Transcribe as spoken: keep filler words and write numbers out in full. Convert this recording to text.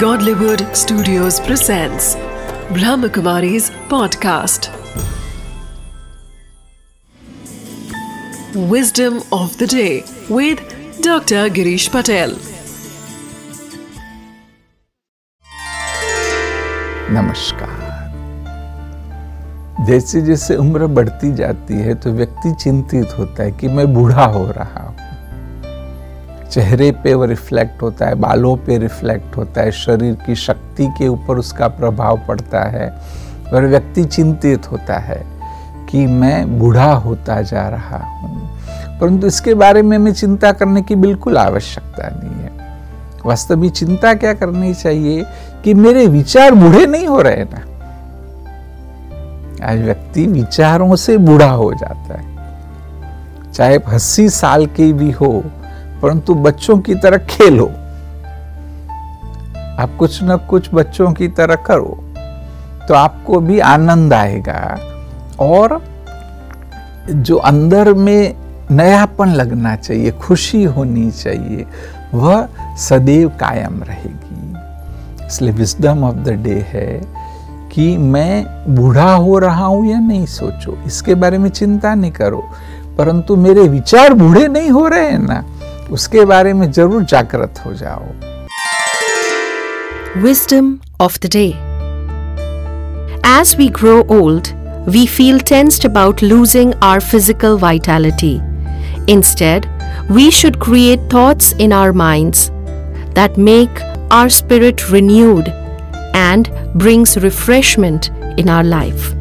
Godlywood Studios presents Brahmakumari's podcast Wisdom of the Day with Doctor Girish Patel। नमस्कार। जैसे जैसे उम्र बढ़ती जाती है तो व्यक्ति चिंतित होता है कि मैं बूढ़ा हो रहा हूं। चेहरे पे वो रिफ्लेक्ट होता है, बालों पे रिफ्लेक्ट होता है, शरीर की शक्ति के ऊपर उसका प्रभाव पड़ता है और व्यक्ति चिंतित होता है कि मैं बूढ़ा होता जा रहा हूँ। परंतु इसके बारे में हमें चिंता करने की बिल्कुल आवश्यकता नहीं है। वास्तव में चिंता क्या करनी चाहिए कि मेरे विचार बूढ़े नहीं हो रहे ना। आज व्यक्ति विचारों से बूढ़ा हो जाता है, चाहे अस्सी साल के भी हो, परंतु बच्चों की तरह खेलो, आप कुछ ना कुछ बच्चों की तरह करो तो आपको भी आनंद आएगा और जो अंदर में नयापन लगना चाहिए, खुशी होनी चाहिए, वह सदैव कायम रहेगी। इसलिए विजडम ऑफ द डे है कि मैं बूढ़ा हो रहा हूं या नहीं सोचो, इसके बारे में चिंता नहीं करो, परंतु मेरे विचार बूढ़े नहीं हो रहे हैं ना, उसके बारे में जरूर जागृत हो जाओ। Wisdom of the day. As we grow old, we feel tensed about losing our physical vitality. Instead, we should create thoughts in our minds that make our spirit renewed and brings refreshment in our life.